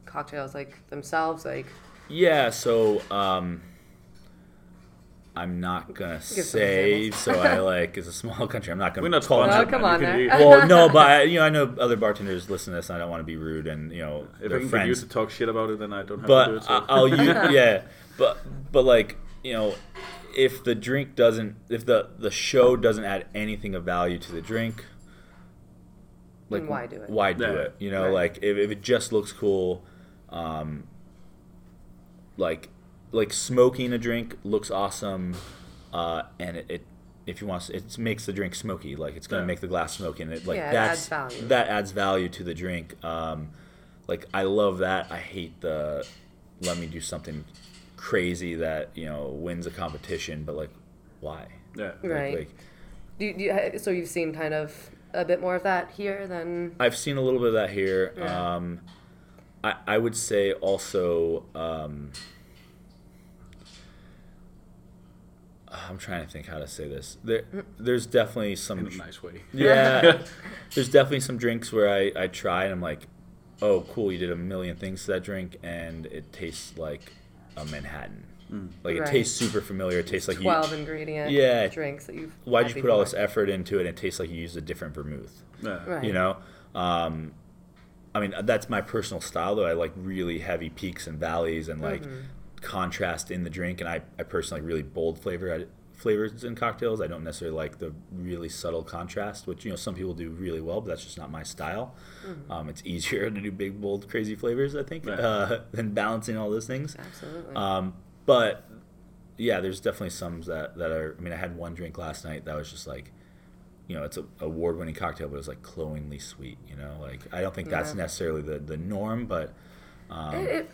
cocktails like themselves, like Yeah, so I'm not gonna say. So I like it's a small country. I'm not gonna. We're not calling. Oh, come on. Well, no, but I know other bartenders listen to this, and I don't want to be rude, and if I can get you to talk shit about it, then I don't have to do it. But but like if the drink doesn't, if the show doesn't add anything of value to the drink, like then why do it? Why do it? Right. Like if it just looks cool, Like smoking a drink looks awesome, and it makes the drink smoky. Like it's gonna make the glass smoky, and that adds value to the drink. Like I love that. I hate the let me do something crazy that wins a competition, but like why? Yeah, right. Like, so you've seen kind of a bit more of that here than I've seen a little bit of that here. Yeah. I would say also. I'm trying to think how to say this. There's definitely some in a nice way. Yeah, there's definitely some drinks where I try and I'm like, oh, cool, you did a million things to that drink, and it tastes like a Manhattan. Mm. Like it tastes super familiar. It tastes like 12 ingredient drinks that you've. Why'd you put all this effort into it? And it tastes like you used a different vermouth. Yeah. Right. I mean that's my personal style though. I like really heavy peaks and valleys and like. Mm-hmm. Contrast in the drink, and I personally like really bold flavors in cocktails. I don't necessarily like the really subtle contrast, which some people do really well, but that's just not my style. Mm-hmm. It's easier to do big, bold, crazy flavors, I think, than balancing all those things. Absolutely. But yeah, there's definitely some that are. I mean, I had one drink last night that was just like, it's an award-winning cocktail, but it's like cloyingly sweet. Like I don't think that's necessarily the norm, but. You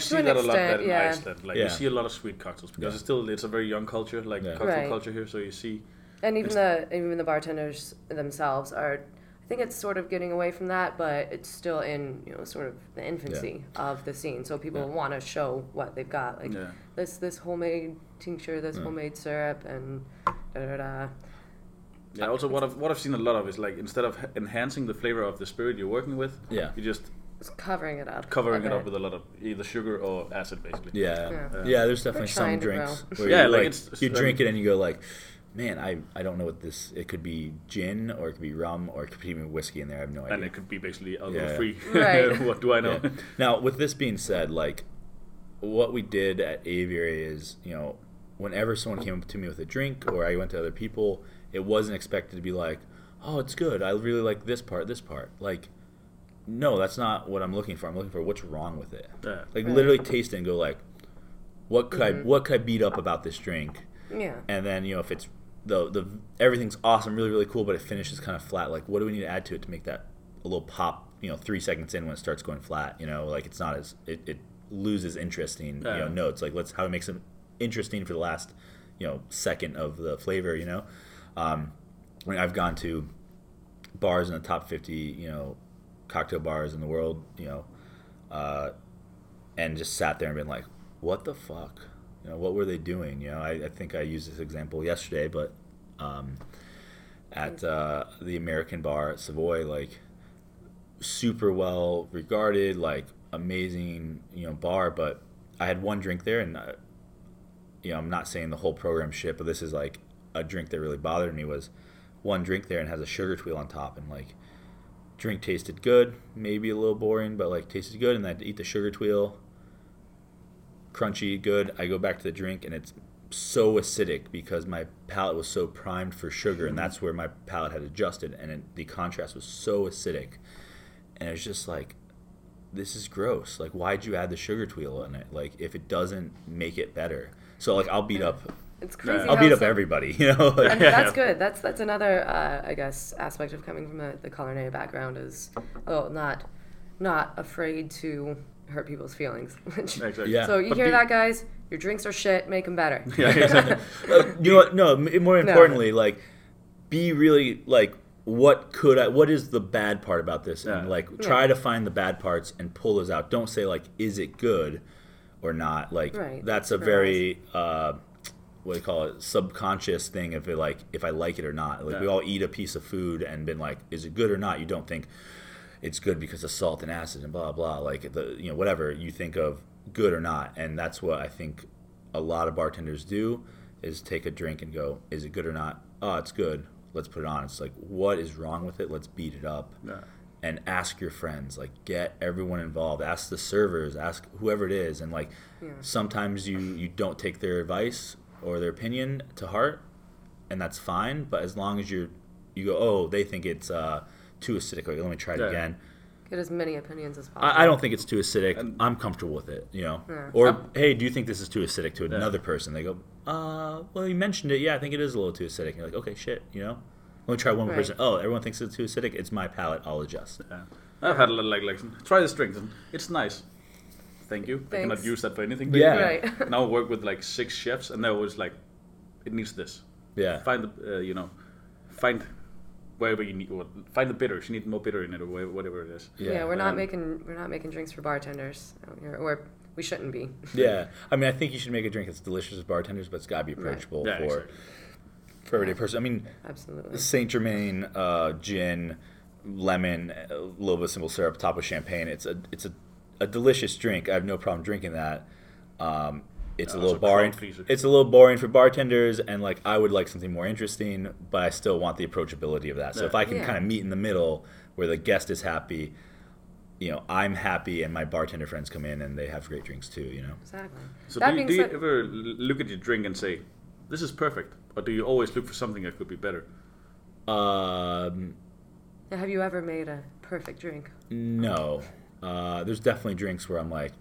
see that a lot in Iceland. Like you see a lot of sweet cocktails because it's a very young culture, like cocktail culture here. So you see, and even the bartenders themselves are. I think it's sort of getting away from that, but it's still in sort of the infancy of the scene. So people want to show what they've got, like this homemade tincture, this homemade syrup, and da da da. Yeah. Also, what I've seen a lot of is like instead of enhancing the flavor of the spirit you're working with, you just. Covering it up with a lot of either sugar or acid, basically. Yeah. There's definitely some drinks where you drink it and you go like, man, I don't know what this. It could be gin or it could be rum or it could be even whiskey in there. I have no idea. And it could be basically alcohol-free. Right. What do I know? Yeah. Now, with this being said, like what we did at Aviary is, whenever someone came up to me with a drink or I went to other people, it wasn't expected to be like, oh, it's good. I really like this part. Like. No, that's not what I'm looking for. I'm looking for what's wrong with it. Yeah. Like literally taste it and go like, what could I beat up about this drink? Yeah. And then if it's the everything's awesome, really really cool, but it finishes kind of flat. Like what do we need to add to it to make that a little pop? 3 seconds in when it starts going flat. Like it's not as it loses interesting notes. Like how to make some interesting for the last second of the flavor. I mean, I've gone to bars in the top 50. Cocktail bars in the world, and just sat there and been like, what the fuck? What were they doing? I think I used this example yesterday, but at the American Bar at Savoy, like super well regarded, like amazing, bar, but I had one drink there and, I'm not saying the whole program shit, but this is like a drink that really bothered me was one drink there and has a sugar twirl on top and like, drink tasted good, maybe a little boring, but like tasted good, and then I eat the sugar twirl, crunchy, good. I go back to the drink, and it's so acidic because my palate was so primed for sugar, and that's where my palate had adjusted, and the contrast was so acidic, and it was just like, this is gross. Like, why'd you add the sugar twirl in it? Like, if it doesn't make it better, so like I'll beat up. It's crazy. I'll beat up everybody, Like, and that's good. That's another, I guess, aspect of coming from the culinary background is, not afraid to hurt people's feelings. Exactly. Yeah. So you hear that, guys? Your drinks are shit. Make them better. Yeah, exactly. You know what? No. More importantly, like, be really like, what is the bad part about this? And like, try to find the bad parts and pull those out. Don't say like, is it good, or not? Like, that's a very. What do you call it? Subconscious thing of it, like if I like it or not. Like we all eat a piece of food and been like, is it good or not? You don't think it's good because of salt and acid and blah blah. Like whatever you think of good or not. And that's what I think a lot of bartenders do, is take a drink and go, is it good or not? Oh, it's good. Let's put it on. It's like, what is wrong with it? Let's beat it up. Yeah. And ask your friends, like, get everyone involved. Ask the servers, ask whoever it is. And, like, sometimes you don't take their advice or their opinion to heart, and that's fine. But as long as you go, oh, they think it's too acidic. Like, let me try it again. Get as many opinions as possible. I don't think it's too acidic. I'm comfortable with it, you know. Yeah. Or, hey, do you think this is too acidic to another person? They go, well, you mentioned it. Yeah, I think it is a little too acidic. And you're like, okay, shit, you know. Let me try one person. Oh, everyone thinks it's too acidic. It's my palate. I'll adjust. Yeah. I've had a little like try this drink. It's nice. Thank you. Thanks. I cannot use that for anything. Yeah. Right. Now I work with like 6 chefs, and they're always like, it needs this. Yeah. Find the, find wherever you need. Find the bitters. You need more bitter in it, or whatever it is. Yeah. We're not making drinks for bartenders, or we shouldn't be. Yeah. I mean, I think you should make a drink that's delicious as bartenders, but it's got to be approachable for. Exactly. For everyday person. I mean, absolutely. Saint Germain gin, lemon, a little bit of simple syrup, top of champagne. It's a delicious drink. I have no problem drinking that. It's a little boring for bartenders, and like I would like something more interesting, but I still want the approachability of that. So if I can kind of meet in the middle where the guest is happy, you know, I'm happy, and my bartender friends come in and they have great drinks too. You know, exactly. So do you ever look at your drink and say, "This is perfect"? Or do you always look for something that could be better? Have you ever made a perfect drink? No. There's definitely drinks where I'm like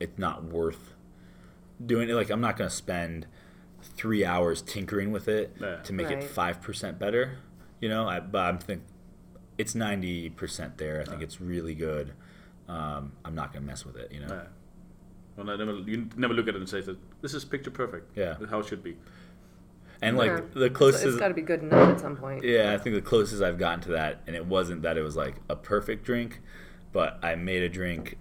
it's not worth doing it. Like, I'm not going to spend 3 hours tinkering with it to make it 5% better. You know, but I think it's 90% there. I think it's really good. I'm not going to mess with it, you know. You never look at it and say, this is picture perfect. Yeah. How it should be. And like the closest... So it's got to be good enough at some point. Yeah, I think the closest I've gotten to that, and it wasn't that it was like a perfect drink, but I made a drink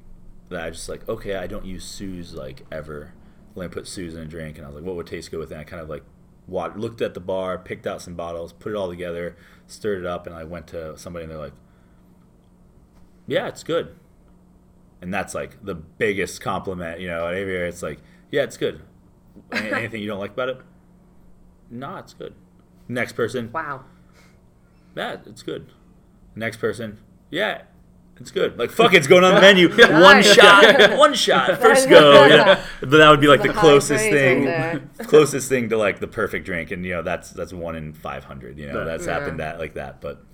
that I just like, okay, I don't use Suze like ever. Let me put Suze in a drink, and I was like, what would taste good with it? And I kind of like looked at the bar, picked out some bottles, put it all together, stirred it up, and I went to somebody and they're like, yeah, it's good. And that's like the biggest compliment, you know. At Aviary, it's like, yeah, it's good. Anything you don't like about it? No, it's good. Next person. Wow. Yeah, it's good. Next person. Yeah, it's good. Like, fuck, it's going on the menu. One shot. First go. Yeah. But that would be like the closest thing to like the perfect drink, and you know that's 1 in 500. You know, that's happened like that. But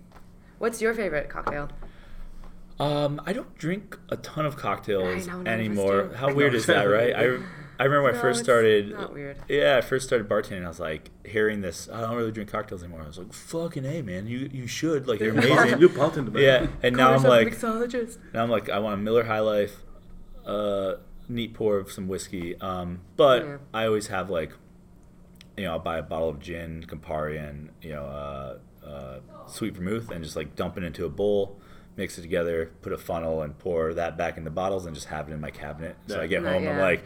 what's your favorite cocktail? I don't drink a ton of cocktails anymore. How weird is that, right? I remember when I first started. Not weird. Yeah, I first started bartending. I was like hearing this. I don't really drink cocktails anymore. I was like, fucking A, man, you should. Like, they're amazing. You bartend, man. Yeah, and now I'm like, I want a Miller High Life, neat pour of some whiskey. But I always have like, you know, I'll buy a bottle of gin, Campari, and you know, sweet vermouth, and just like dump it into a bowl. Mix it together, put a funnel, and pour that back into bottles, and just have it in my cabinet. So I get home, I'm like,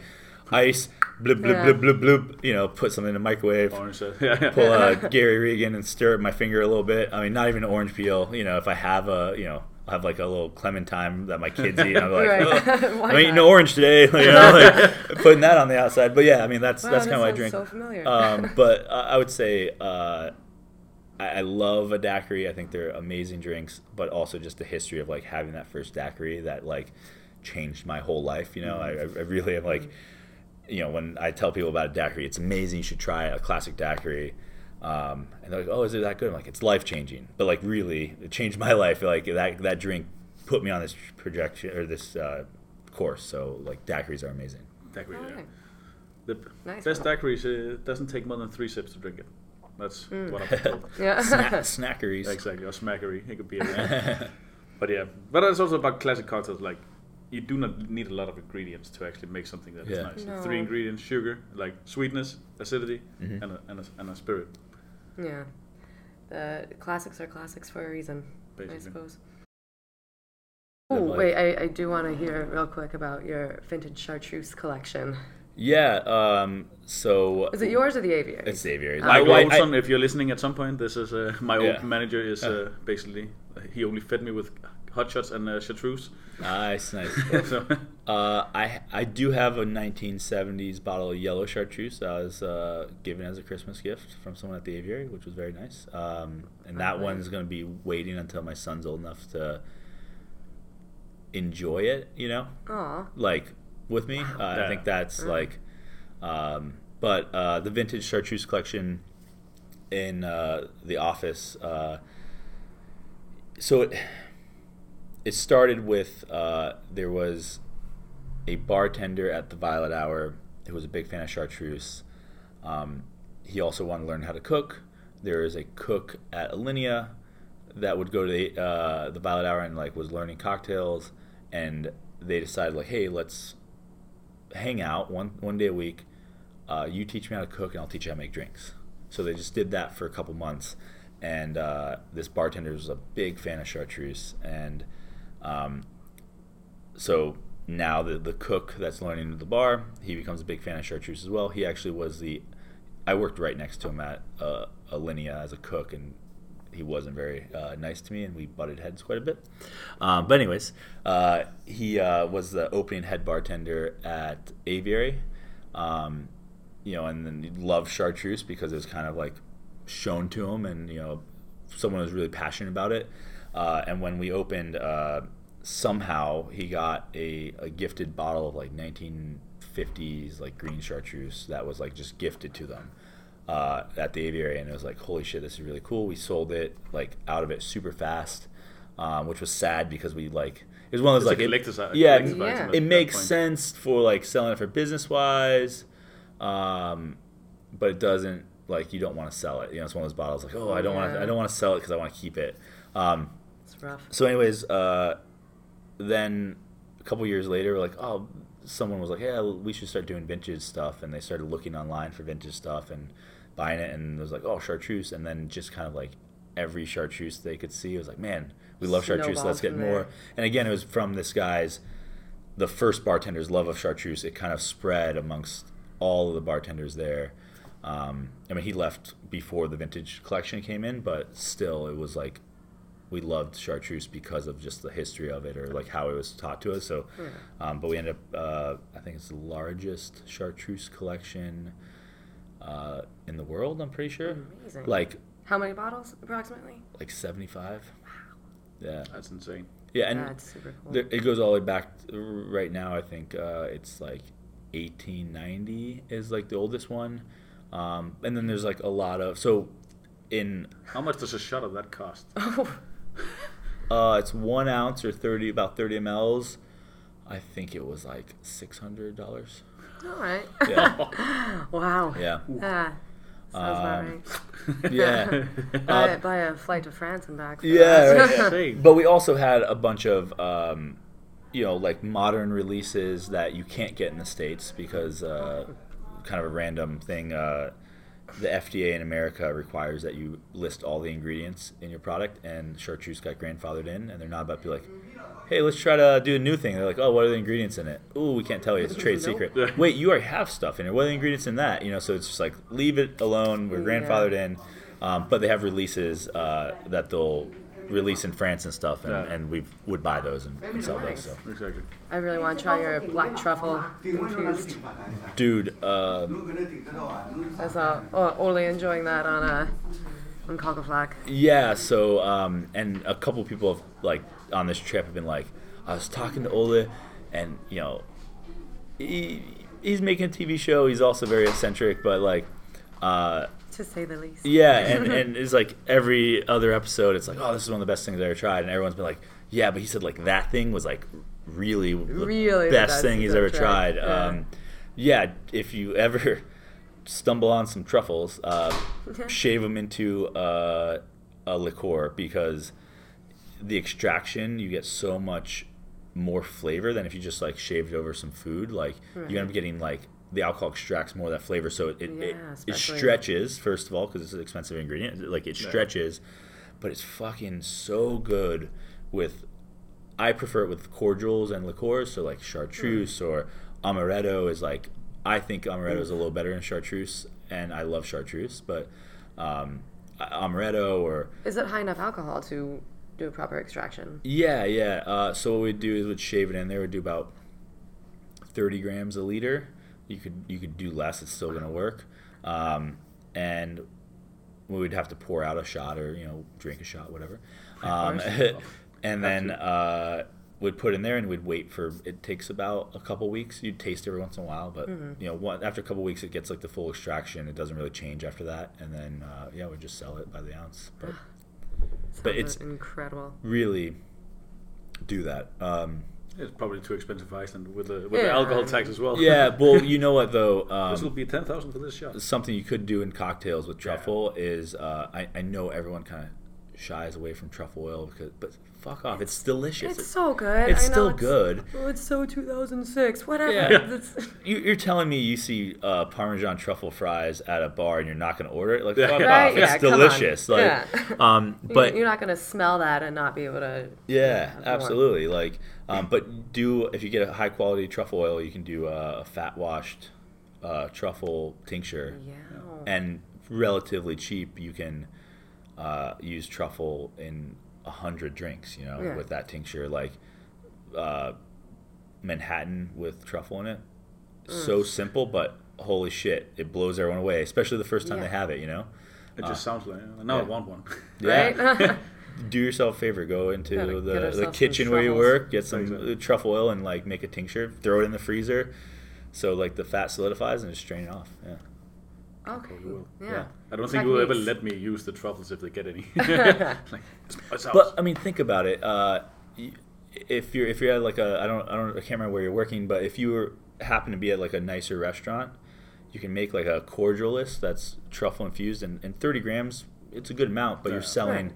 ice, bloop, bloop, bloop, bloop, bloop. You know, put something in the microwave. Orange juice. Pull a Gary Regan and stir up my finger a little bit. I mean, not even an orange peel. You know, if I have I'll have like a little clementine that my kids eat. And I'm like, I'm eating an orange today. You know, like putting that on the outside. But yeah, I mean, that's kind of what I drink. So familiar. But I would say. I love a daiquiri. I think they're amazing drinks, but also just the history of like having that first daiquiri that like changed my whole life. You know, I really am like, you know, when I tell people about a daiquiri, it's amazing. You should try a classic daiquiri. And they're like, oh, is it that good? I'm like, it's life changing, but like really it changed my life. Like that drink put me on this projection or this course. So like daiquiris are amazing. Daiquiris. Yeah. The best daiquiris doesn't take more than 3 sips to drink it. That's what I'm told. Yeah. Snackeries. Exactly, or smackery. It could be a But it's also about classic cocktails. Like, you do not need a lot of ingredients to actually make something that is nice. No. 3 ingredients, sugar, like sweetness, acidity, and a spirit. Yeah. The classics are classics for a reason, basically. I suppose. Oh, wait, I do want to hear real quick about your vintage Chartreuse collection. Yeah, so... Is it yours or the Aviary? It's the Aviary. Michael Olson, if you're listening at some point, this is my old manager is basically... He only fed me with hot shots and chartreuse. Nice. So, I do have a 1970s bottle of yellow Chartreuse that I was given as a Christmas gift from someone at the Aviary, which was very nice. And that one's going to be waiting until my son's old enough to enjoy it, you know? Aww. Like, with me. I think that's like... But the vintage Chartreuse collection in the office... So it started with... there was... a bartender at the Violet Hour who was a big fan of Chartreuse. He also wanted to learn how to cook. There is a cook at Alinea that would go to the Violet Hour and like was learning cocktails, and they decided like, hey, let's hang out one day a week. You teach me how to cook and I'll teach you how to make drinks. So they just did that for a couple months, and this bartender was a big fan of Chartreuse, and so now the cook that's learning at the bar, he becomes a big fan of Chartreuse as well. He actually was I worked right next to him at Alinea as a cook, and he wasn't very nice to me, and we butted heads quite a bit. But anyways, he was the opening head bartender at Aviary, and then he loved Chartreuse because it was kind of like shown to him, and someone was really passionate about it. And when we opened... somehow he got a gifted bottle of like 1950s like green Chartreuse that was like just gifted to them at the Aviary, and it was like, holy shit, this is really cool. We sold it like out of it super fast, which was sad because we like it was one of those it makes sense for like selling it for business wise, but it doesn't like you don't want to sell it. It's one of those bottles like I don't want to sell it because I want to keep it. It's rough. So anyways. Then a couple years later, we're like, someone was like, yeah, we should start doing vintage stuff. And they started looking online for vintage stuff and buying it. And it was like, Chartreuse. And then just kind of like every Chartreuse they could see. It was like, man, we love Chartreuse. Let's get more. And again, it was from this guy's, the first bartender's love of Chartreuse. It kind of spread amongst all of the bartenders there. He left before the vintage collection came in, but still it was like, we loved Chartreuse because of just the history of it or like how it was taught to us. So, but we ended up, I think it's the largest Chartreuse collection in the world, I'm pretty sure. Amazing. Like, how many bottles approximately? Like 75. Wow. Yeah. That's insane. Yeah, and that's super cool. It goes all the way back right now, I think it's like 1890 is like the oldest one. And then there's like a lot of, how much does a shot of that cost? It's 1 ounce or 30 mLs. I think it was like $600. All right. Yeah. Wow. Yeah. Sounds about right. Yeah. Buy a flight to France and back. Yeah. Right. But we also had a bunch of, like modern releases that you can't get in the States because kind of a random thing. The FDA in America requires that you list all the ingredients in your product, and Chartreuse got grandfathered in, and they're not about to be like, hey, let's try to do a new thing. They're like, what are the ingredients in it? Ooh, we can't tell you. It's a trade secret. Wait, you already have stuff in it. What are the ingredients in that? So it's just like, leave it alone. We're grandfathered in. But they have releases that they'll release in France and stuff, and we would buy those and sell those. So. Exactly. I really want to try your black truffle infused. Dude, I saw Oli enjoying that on Cock of Flack. Yeah, so and a couple people have, like on this trip have been like, I was talking to Oli, and he's making a TV show. He's also very eccentric, but like. To say the least. Yeah, and it's like every other episode, it's like, this is one of the best things I ever tried. And everyone's been like, yeah, but he said like that thing was like really the best thing he's ever tried. Yeah. If you ever stumble on some truffles, shave them into a liqueur because the extraction, you get so much more flavor than if you just like shaved over some food. Like you end up getting like, the alcohol extracts more of that flavor, so it stretches, first of all, because it's an expensive ingredient. Like, it stretches, but it's fucking so good with... I prefer it with cordials and liqueurs, so, like, Chartreuse or Amaretto is, like... I think Amaretto is a little better than Chartreuse, and I love Chartreuse, but Amaretto or... Is it high enough alcohol to do a proper extraction? Yeah. So what we'd do is we'd shave it in there. We'd do about... 30 grams a liter. You could do less. It's still going to work. And we would have to pour out a shot or, drink a shot, whatever. And then we'd put in there and we'd wait for – it takes about a couple weeks. You'd taste every once in a while. But, after a couple weeks, it gets, the full extraction. It doesn't really change after that. And then, we'd just sell it by the ounce. But it's incredible. Really do that. It's probably too expensive for Iceland with the alcohol tax as well. Yeah, well, you know what though? This will be $10,000 for this shot. Something you could do in cocktails with truffle is I know everyone kind of shies away from truffle oil but fuck off, it's delicious. It's so good. It's still good. Oh, it's so 2006. Whatever. Yeah. You're telling me you see Parmesan truffle fries at a bar and you're not going to order it? Like fuck off. Yeah, it's delicious. But you're not going to smell that and not be able to. Yeah, absolutely. But if you get a high quality truffle oil, you can do a fat washed truffle tincture, and relatively cheap. You can use truffle in 100 drinks, with that tincture, Manhattan with truffle in it. So simple, but holy shit, it blows everyone away, especially the first time they have it, It just sounds like, now I want one. Yeah. Do yourself a favor. Go into the kitchen where you work, get some truffle oil and, make a tincture, throw it in the freezer so, the fat solidifies and just strain it off, yeah. Okay. Yeah. I don't think you'll ever let me use the truffles if they get any. But I mean, think about it. If you're at I can't remember where you're working, but if you happen to be at a nicer restaurant, you can make a cordial list that's truffle infused, and 30 grams, it's a good amount, but you're selling,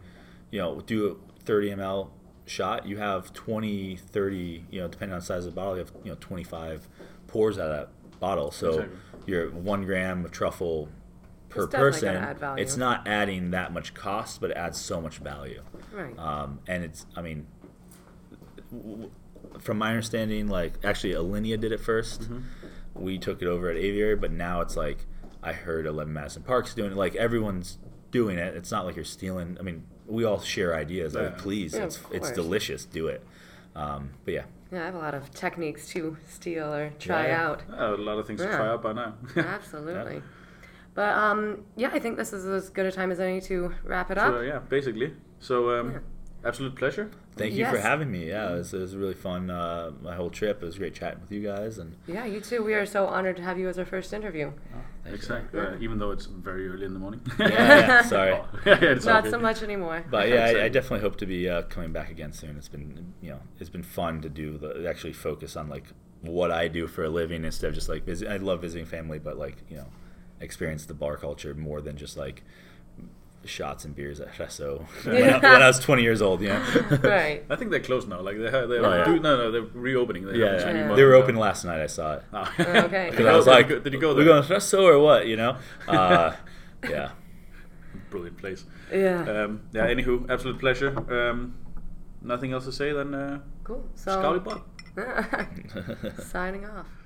do a 30 ml shot, you have 20, 30, depending on the size of the bottle, you have 25 pours out of that bottle. So your 1 gram of truffle per person, it's not adding that much cost, but it adds so much value. Right. And it's, I mean, from my understanding, actually Alinea did it first. Mm-hmm. We took it over at Aviary, but now it's I heard 11 Madison Park's doing it. Everyone's doing it. It's not like you're stealing. I mean, we all share ideas. Yeah. Please, it's delicious. Do it. But yeah. Yeah, I have a lot of techniques to steal or try out. A lot of things to try out by now. Absolutely. Yeah. But, I think this is as good a time as any to wrap it up. So, basically. So, absolute pleasure. Thank you for having me. Yeah, it was really fun, my whole trip. It was great chatting with you guys. And yeah, you too. We are so honored to have you as our first interview. Oh, exactly. Even though it's very early in the morning. Sorry. Oh. It's not so much anymore. But yeah, I definitely hope to be coming back again soon. It's been, it's been fun to do actually focus on what I do for a living instead of just visit. I love visiting family, but experience the bar culture more than just shots and beers at Chasso when I was 20 years old, Right. I think they're closed now. They're reopening. They were open last night. I saw it. Oh. Okay. Because I was did you go there? We going to Chasso or what? Yeah. Brilliant place. Yeah. Anywho, absolute pleasure. Nothing else to say then. Cool. So. Skál Í Botn. Signing off.